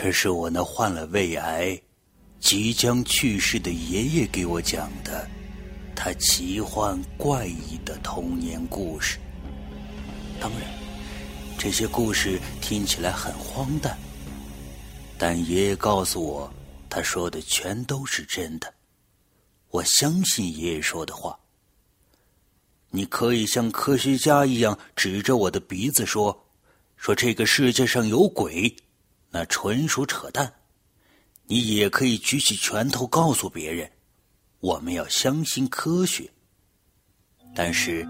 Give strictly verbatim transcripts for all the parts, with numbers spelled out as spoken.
这是我那患了胃癌即将去世的爷爷给我讲的他奇幻怪异的童年故事。当然这些故事听起来很荒诞，但爷爷告诉我他说的全都是真的，我相信爷爷说的话。你可以像科学家一样指着我的鼻子说说这个世界上有鬼，那纯属扯淡。你也可以举起拳头告诉别人我们要相信科学，但是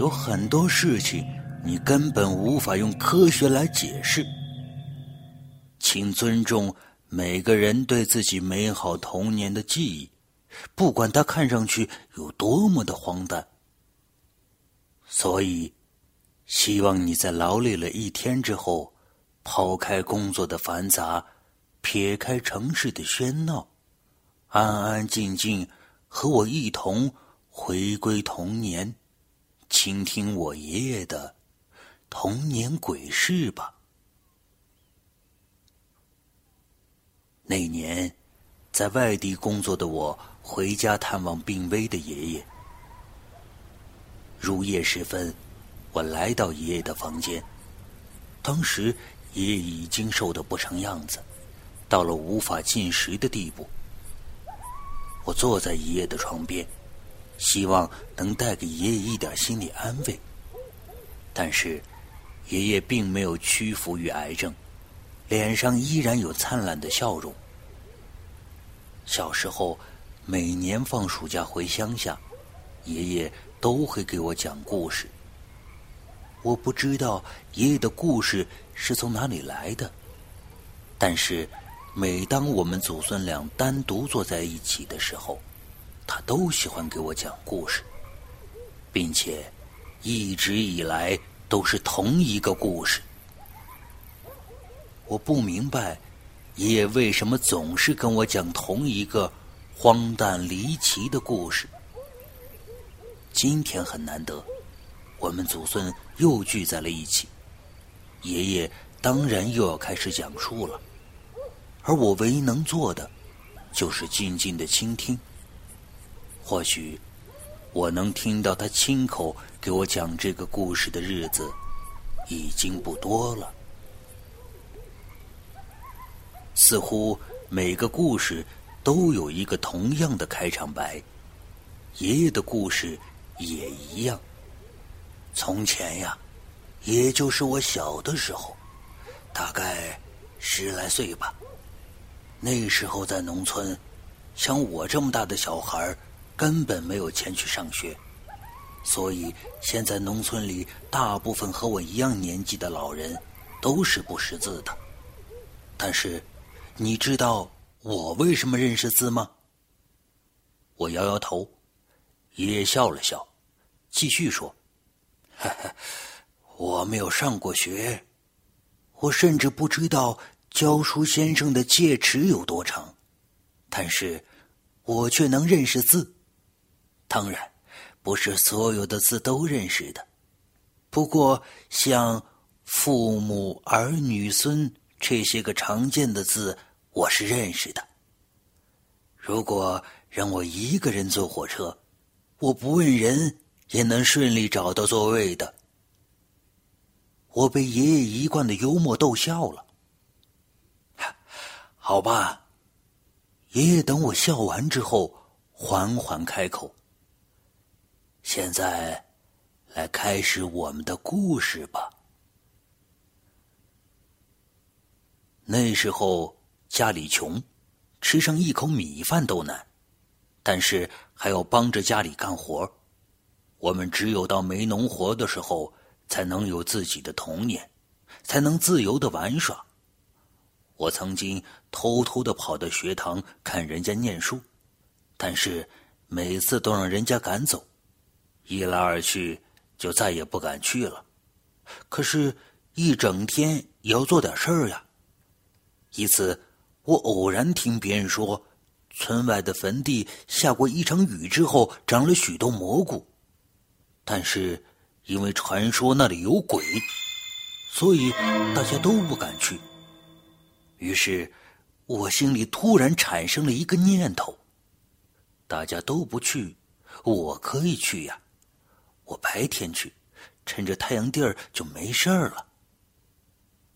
有很多事情你根本无法用科学来解释。请尊重每个人对自己美好童年的记忆，不管它看上去有多么的荒诞。所以希望你在劳累了一天之后，抛开工作的繁杂，撇开城市的喧闹，安安静静和我一同回归童年，倾听我爷爷的童年鬼事吧。那年在外地工作的我回家探望病危的爷爷。入夜时分，我来到爷爷的房间。当时爷爷已经瘦得不成样子，到了无法进食的地步。我坐在爷爷的床边，希望能带给爷爷一点心理安慰。但是爷爷并没有屈服于癌症，脸上依然有灿烂的笑容。小时候每年放暑假回乡下，爷爷都会给我讲故事。我不知道爷爷的故事是从哪里来的，但是每当我们祖孙俩单独坐在一起的时候，他都喜欢给我讲故事，并且一直以来都是同一个故事。我不明白爷爷为什么总是跟我讲同一个荒诞离奇的故事。今天很难得，我们祖孙又聚在了一起，爷爷当然又要开始讲述了，而我唯一能做的就是静静的倾听。或许我能听到他亲口给我讲这个故事的日子已经不多了。似乎每个故事都有一个同样的开场白，爷爷的故事也一样。从前呀，也就是我小的时候，大概十来岁吧。那时候在农村，像我这么大的小孩根本没有钱去上学，所以现在农村里大部分和我一样年纪的老人都是不识字的。但是你知道我为什么认识字吗？我摇摇头，爷爷笑了笑，继续说：哈哈，我没有上过学，我甚至不知道教书先生的戒尺有多长，但是我却能认识字。当然不是所有的字都认识的，不过像父母、儿女、孙这些个常见的字我是认识的。如果让我一个人坐火车，我不问人也能顺利找到座位的。我被爷爷一贯的幽默逗笑了。好吧，爷爷等我笑完之后缓缓开口，现在来开始我们的故事吧。那时候家里穷，吃上一口米饭都难，但是还要帮着家里干活。我们只有到没农活的时候才能有自己的童年，才能自由的玩耍。我曾经偷偷的跑到学堂看人家念书，但是每次都让人家赶走，一来二去就再也不敢去了。可是一整天也要做点事儿呀。一次我偶然听别人说村外的坟地下过一场雨之后长了许多蘑菇，但是因为传说那里有鬼，所以大家都不敢去。于是，我心里突然产生了一个念头：大家都不去，我可以去呀！我白天去，趁着太阳地儿就没事儿了。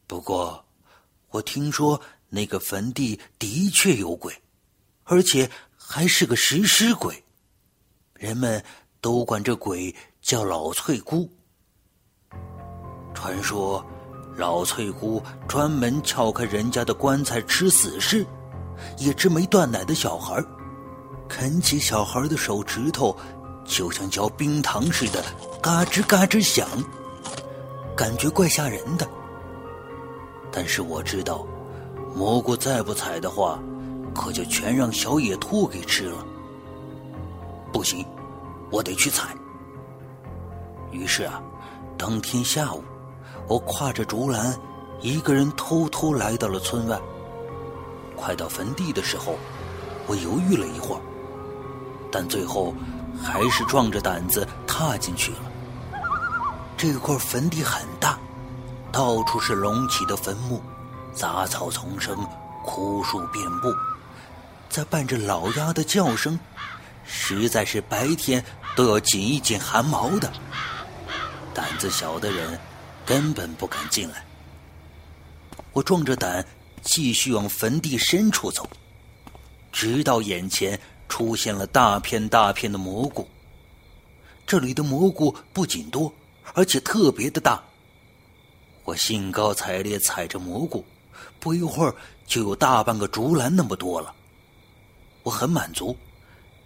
不过，我听说那个坟地的确有鬼，而且还是个食尸鬼，人们都管这鬼叫老翠姑。传说老翠姑专门撬开人家的棺材吃死尸，也吃没断奶的小孩，啃起小孩的手指头就像嚼冰糖似的，嘎吱嘎吱响，感觉怪吓人的。但是我知道，蘑菇再不采的话，可就全让小野兔给吃了。不行，我得去采。于是啊，当天下午，我挎着竹篮，一个人偷偷来到了村外。快到坟地的时候，我犹豫了一会儿，但最后还是壮着胆子踏进去了。这块坟地很大，到处是隆起的坟墓，杂草丛生，枯树遍布，再伴着老鸭的叫声，实在是白天都要紧一紧汗毛的。胆子小的人根本不敢进来。我壮着胆继续往坟地深处走，直到眼前出现了大片大片的蘑菇。这里的蘑菇不仅多，而且特别的大。我兴高采烈采着蘑菇，不一会儿就有大半个竹篮那么多了。我很满足，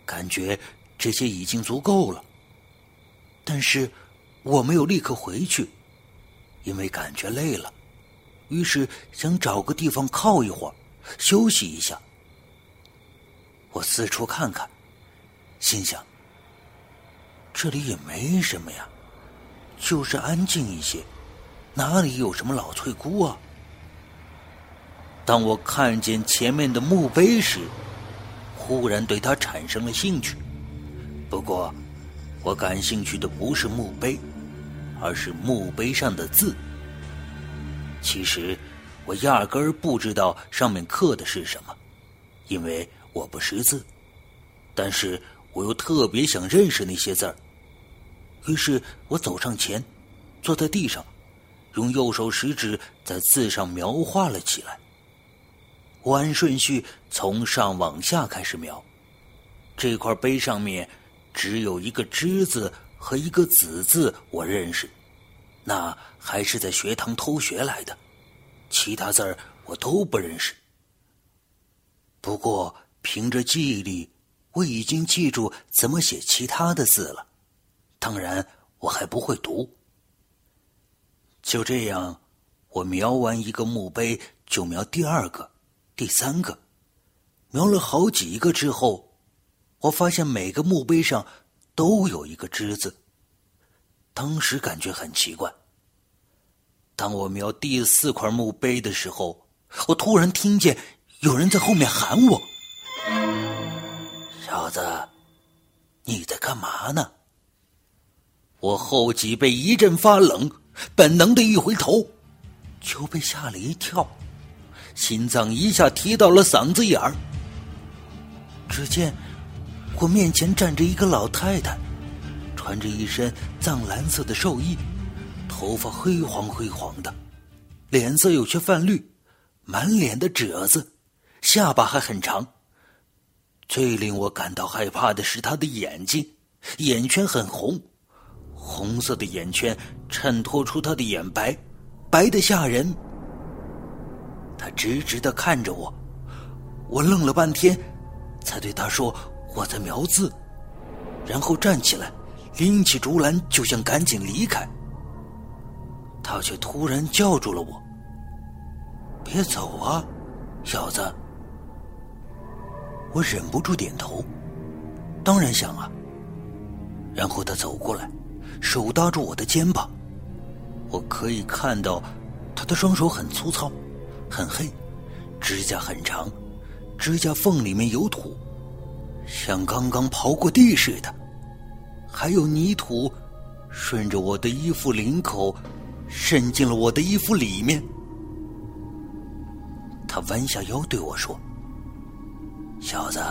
感觉这些已经足够了。但是我没有立刻回去，因为感觉累了，于是想找个地方靠一会儿，休息一下。我四处看看，心想，这里也没什么呀，就是安静一些，哪里有什么老翠姑啊？当我看见前面的墓碑时，忽然对它产生了兴趣。不过，我感兴趣的不是墓碑，而是墓碑上的字。其实，我压根儿不知道上面刻的是什么，因为我不识字。但是，我又特别想认识那些字儿。于是，我走上前，坐在地上，用右手食指在字上描画了起来。我按顺序从上往下开始描，这块碑上面只有一个之字和一个子字我认识，那还是在学堂偷学来的，其他字儿我都不认识。不过凭着记忆力，我已经记住怎么写其他的字了，当然我还不会读。就这样，我描完一个墓碑就描第二个、第三个，描了好几个之后，我发现每个墓碑上都有一个之字，当时感觉很奇怪。当我描第四块墓碑的时候，我突然听见有人在后面喊我：“小子，你在干嘛呢？”我后脊背一阵发冷，本能的一回头，就被吓了一跳。心脏一下提到了嗓子眼儿。只见我面前站着一个老太太，穿着一身藏蓝色的寿衣，头发灰黄灰黄的，脸色有些泛绿，满脸的褶子，下巴还很长。最令我感到害怕的是她的眼睛，眼圈很红，红色的眼圈衬托出她的眼白，白得吓人。他直直地看着我，我愣了半天，才对他说我在描字，然后站起来，拎起竹篮就想赶紧离开。他却突然叫住了我：“别走啊，小子！”我忍不住点头，当然想啊。然后他走过来，手搭住我的肩膀，我可以看到他的双手很粗糙，很黑，指甲很长，指甲缝里面有土，像刚刚刨过地似的，还有泥土顺着我的衣服领口渗进了我的衣服里面。他弯下腰对我说：“小子，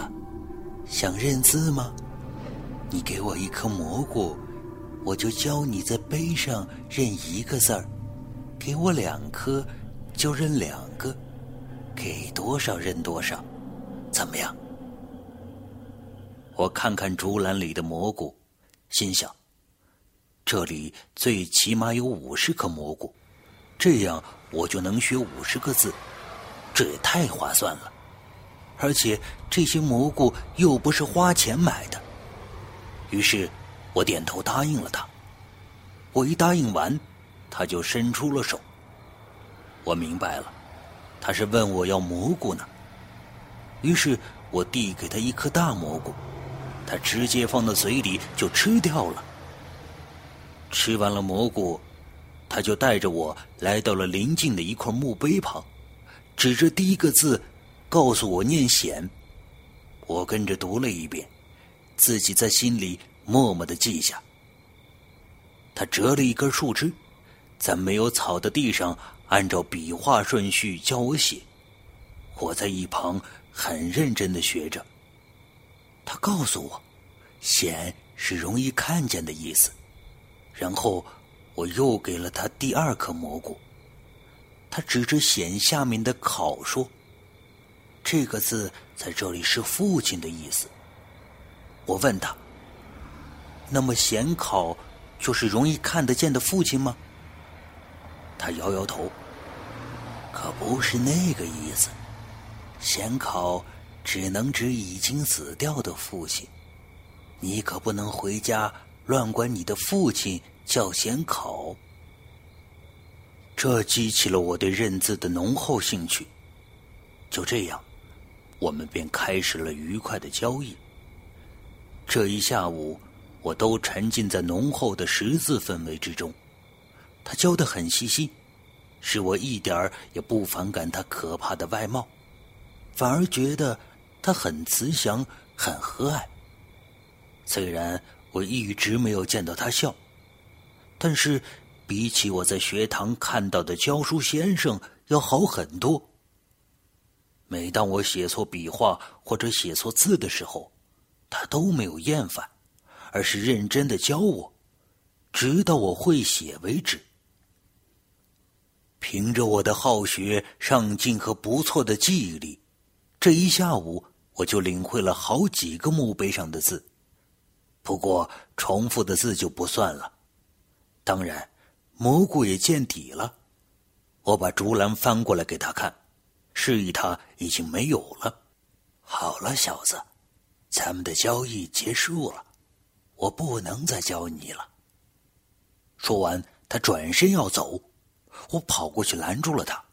想认字吗？你给我一颗蘑菇，我就教你在碑上认一个字儿；给我两颗，就认两个；给多少认多少，怎么样？”我看看竹篮里的蘑菇，心想，这里最起码有五十颗蘑菇，这样我就能学五十个字，这也太划算了。而且这些蘑菇又不是花钱买的。于是我点头答应了他。我一答应完，他就伸出了手。我明白了，他是问我要蘑菇呢。于是我递给他一颗大蘑菇，他直接放到嘴里就吃掉了。吃完了蘑菇，他就带着我来到了邻近的一块墓碑旁，指着第一个字告诉我念显。我跟着读了一遍，自己在心里默默地记下。他折了一根树枝，在没有草的地上按照笔画顺序教我写。我在一旁很认真地学着。他告诉我，显是容易看见的意思。然后我又给了他第二颗蘑菇，他指着显下面的考说，这个字在这里是父亲的意思。我问他，那么显考就是容易看得见的父亲吗？他摇摇头，可不是那个意思，显考只能指已经死掉的父亲，你可不能回家乱管你的父亲叫显考。这激起了我对认字的浓厚兴趣。就这样，我们便开始了愉快的交易。这一下午我都沉浸在浓厚的识字氛围之中，他教得很细心，使我一点儿也不反感他可怕的外貌，反而觉得他很慈祥，很和蔼。虽然我一直没有见到他笑，但是比起我在学堂看到的教书先生要好很多。每当我写错笔画或者写错字的时候，他都没有厌烦，而是认真地教我，直到我会写为止。凭着我的好学、上进和不错的记忆力，这一下午我就领会了好几个墓碑上的字。不过重复的字就不算了。当然蘑菇也见底了。我把竹篮翻过来给他看，示意他已经没有了。好了小子，咱们的交易结束了，我不能再教你了。说完他转身要走，我跑过去拦住了他。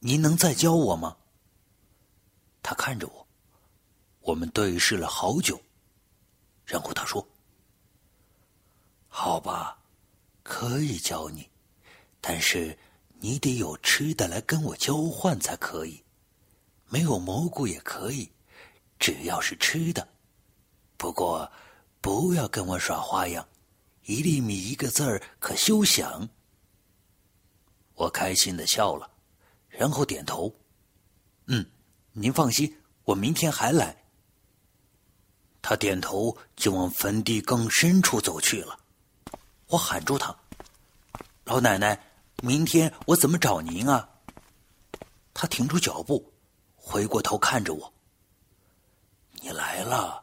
您能再教我吗？他看着我，我们对视了好久，然后他说，好吧，可以教你，但是你得有吃的来跟我交换才可以，没有蘑菇也可以，只要是吃的。不过不要跟我耍花样，一粒米一个字儿，可休想。我开心地笑了，然后点头，嗯，您放心，我明天还来。他点头就往坟地更深处走去了。我喊住他，老奶奶，明天我怎么找您啊？他停住脚步，回过头看着我，你来了，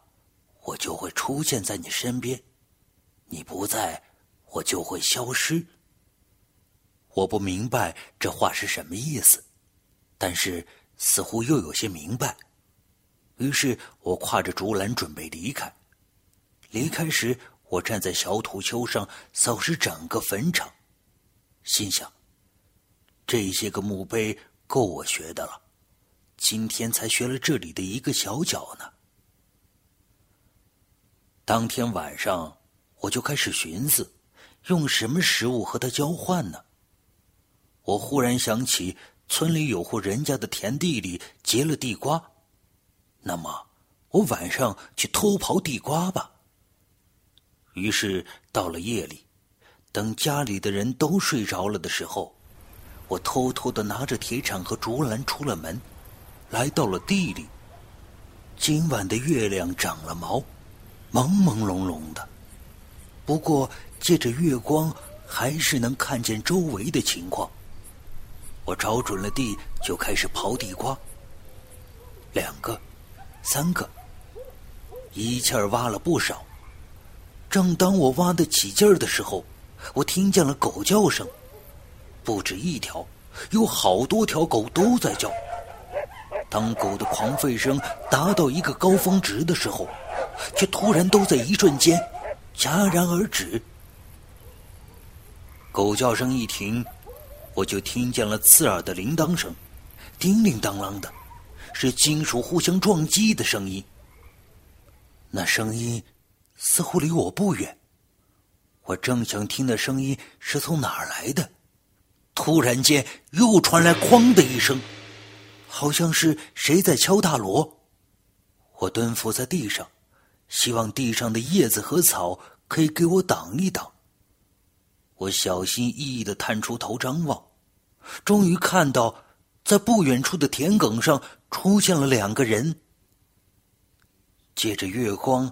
我就会出现在你身边，你不在，我就会消失。我不明白这话是什么意思，但是似乎又有些明白。于是我挎着竹篮准备离开。离开时，我站在小土丘上扫视整个坟场，心想，这些个墓碑够我学的了，今天才学了这里的一个小角呢。当天晚上我就开始寻思，用什么食物和他交换呢？我忽然想起村里有户人家的田地里结了地瓜，那么我晚上去偷刨地瓜吧。于是到了夜里，等家里的人都睡着了的时候，我偷偷地拿着铁铲和竹篮出了门，来到了地里。今晚的月亮长了毛，朦朦胧胧的，不过借着月光还是能看见周围的情况。我找准了地就开始刨地瓜，两个三个，一气儿挖了不少。正当我挖得起劲儿的时候，我听见了狗叫声，不止一条，有好多条狗都在叫。当狗的狂吠声达到一个高峰值的时候，却突然都在一瞬间戛然而止。狗叫声一停，我就听见了刺耳的铃铛声，叮铃当啷的，是金属互相撞击的声音。那声音似乎离我不远，我正想听的声音是从哪儿来的，突然间又传来哐的一声，好像是谁在敲大锣。我蹲伏在地上，希望地上的叶子和草可以给我挡一挡。我小心翼翼地探出头张望，终于看到在不远处的田埂上出现了两个人。借着月光，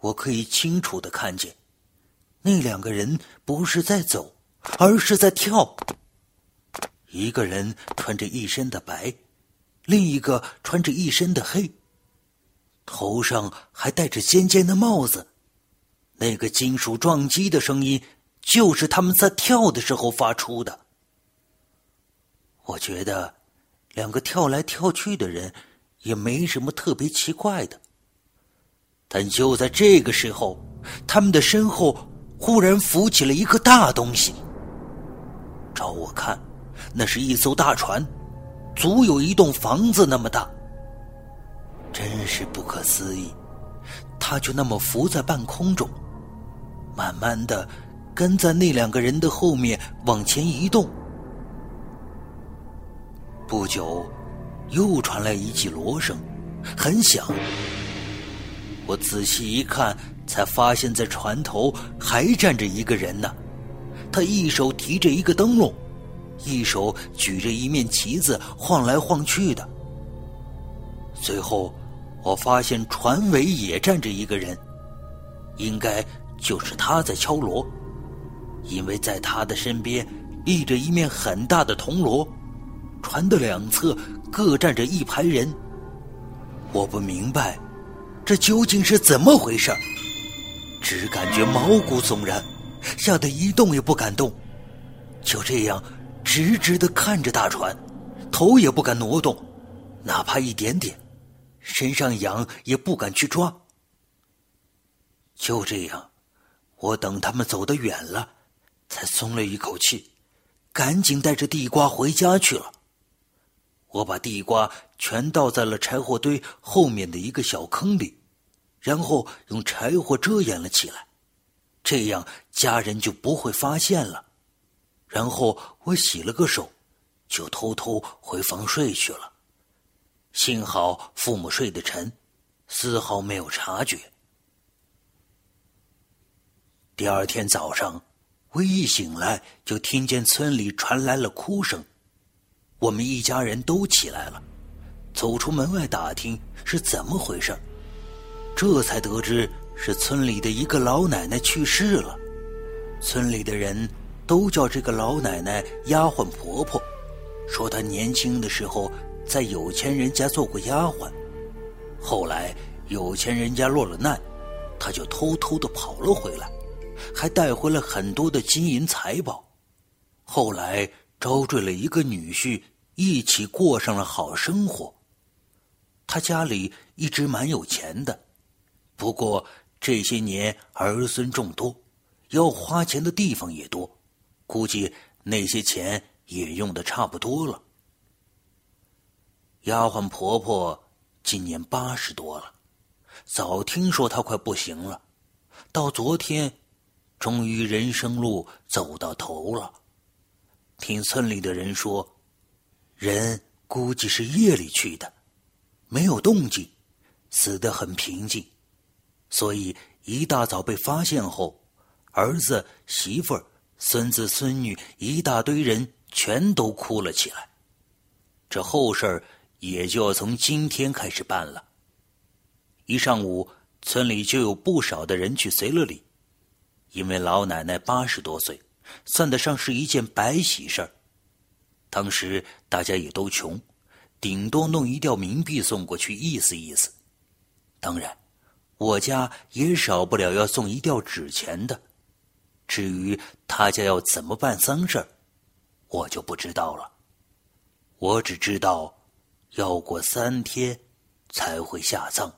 我可以清楚地看见，那两个人不是在走，而是在跳。一个人穿着一身的白，另一个穿着一身的黑，头上还戴着尖尖的帽子。那个金属撞击的声音就是他们在跳的时候发出的。我觉得两个跳来跳去的人也没什么特别奇怪的，但就在这个时候，他们的身后忽然浮起了一个大东西。照我看，那是一艘大船，足有一栋房子那么大。真是不可思议，它就那么浮在半空中，慢慢的跟在那两个人的后面往前移动。不久，又传来一记锣声，很响。我仔细一看，才发现在船头还站着一个人呢。他一手提着一个灯笼，一手举着一面旗子，晃来晃去的。随后，我发现船尾也站着一个人，应该就是他在敲锣。因为在他的身边立着一面很大的铜锣，船的两侧各站着一排人。我不明白这究竟是怎么回事，只感觉毛骨悚然，吓得一动也不敢动，就这样直直地看着大船，头也不敢挪动，哪怕一点点，身上痒也不敢去抓。就这样，我等他们走得远了才松了一口气，赶紧带着地瓜回家去了。我把地瓜全倒在了柴火堆后面的一个小坑里，然后用柴火遮掩了起来，这样家人就不会发现了。然后我洗了个手，就偷偷回房睡去了。幸好父母睡得沉，丝毫没有察觉。第二天早上，我一醒来就听见村里传来了哭声，我们一家人都起来了，走出门外打听是怎么回事，这才得知是村里的一个老奶奶去世了。村里的人都叫这个老奶奶丫鬟婆婆，说她年轻的时候在有钱人家做过丫鬟，后来有钱人家落了难，她就偷偷地跑了回来，还带回了很多的金银财宝，后来招赘了一个女婿，一起过上了好生活。他家里一直蛮有钱的，不过这些年儿孙众多，要花钱的地方也多，估计那些钱也用得差不多了。丫鬟婆婆今年八十多了，早听说她快不行了，到昨天终于人生路走到头了。听村里的人说，人估计是夜里去的，没有动静，死得很平静，所以一大早被发现后，儿子媳妇儿孙子孙女一大堆人全都哭了起来。这后事儿也就要从今天开始办了。一上午，村里就有不少的人去随了礼，因为老奶奶八十多岁，算得上是一件白喜事儿。当时大家也都穷，顶多弄一吊冥币送过去意思意思。当然，我家也少不了要送一吊纸钱的。至于他家要怎么办丧事儿，我就不知道了。我只知道，要过三天才会下葬。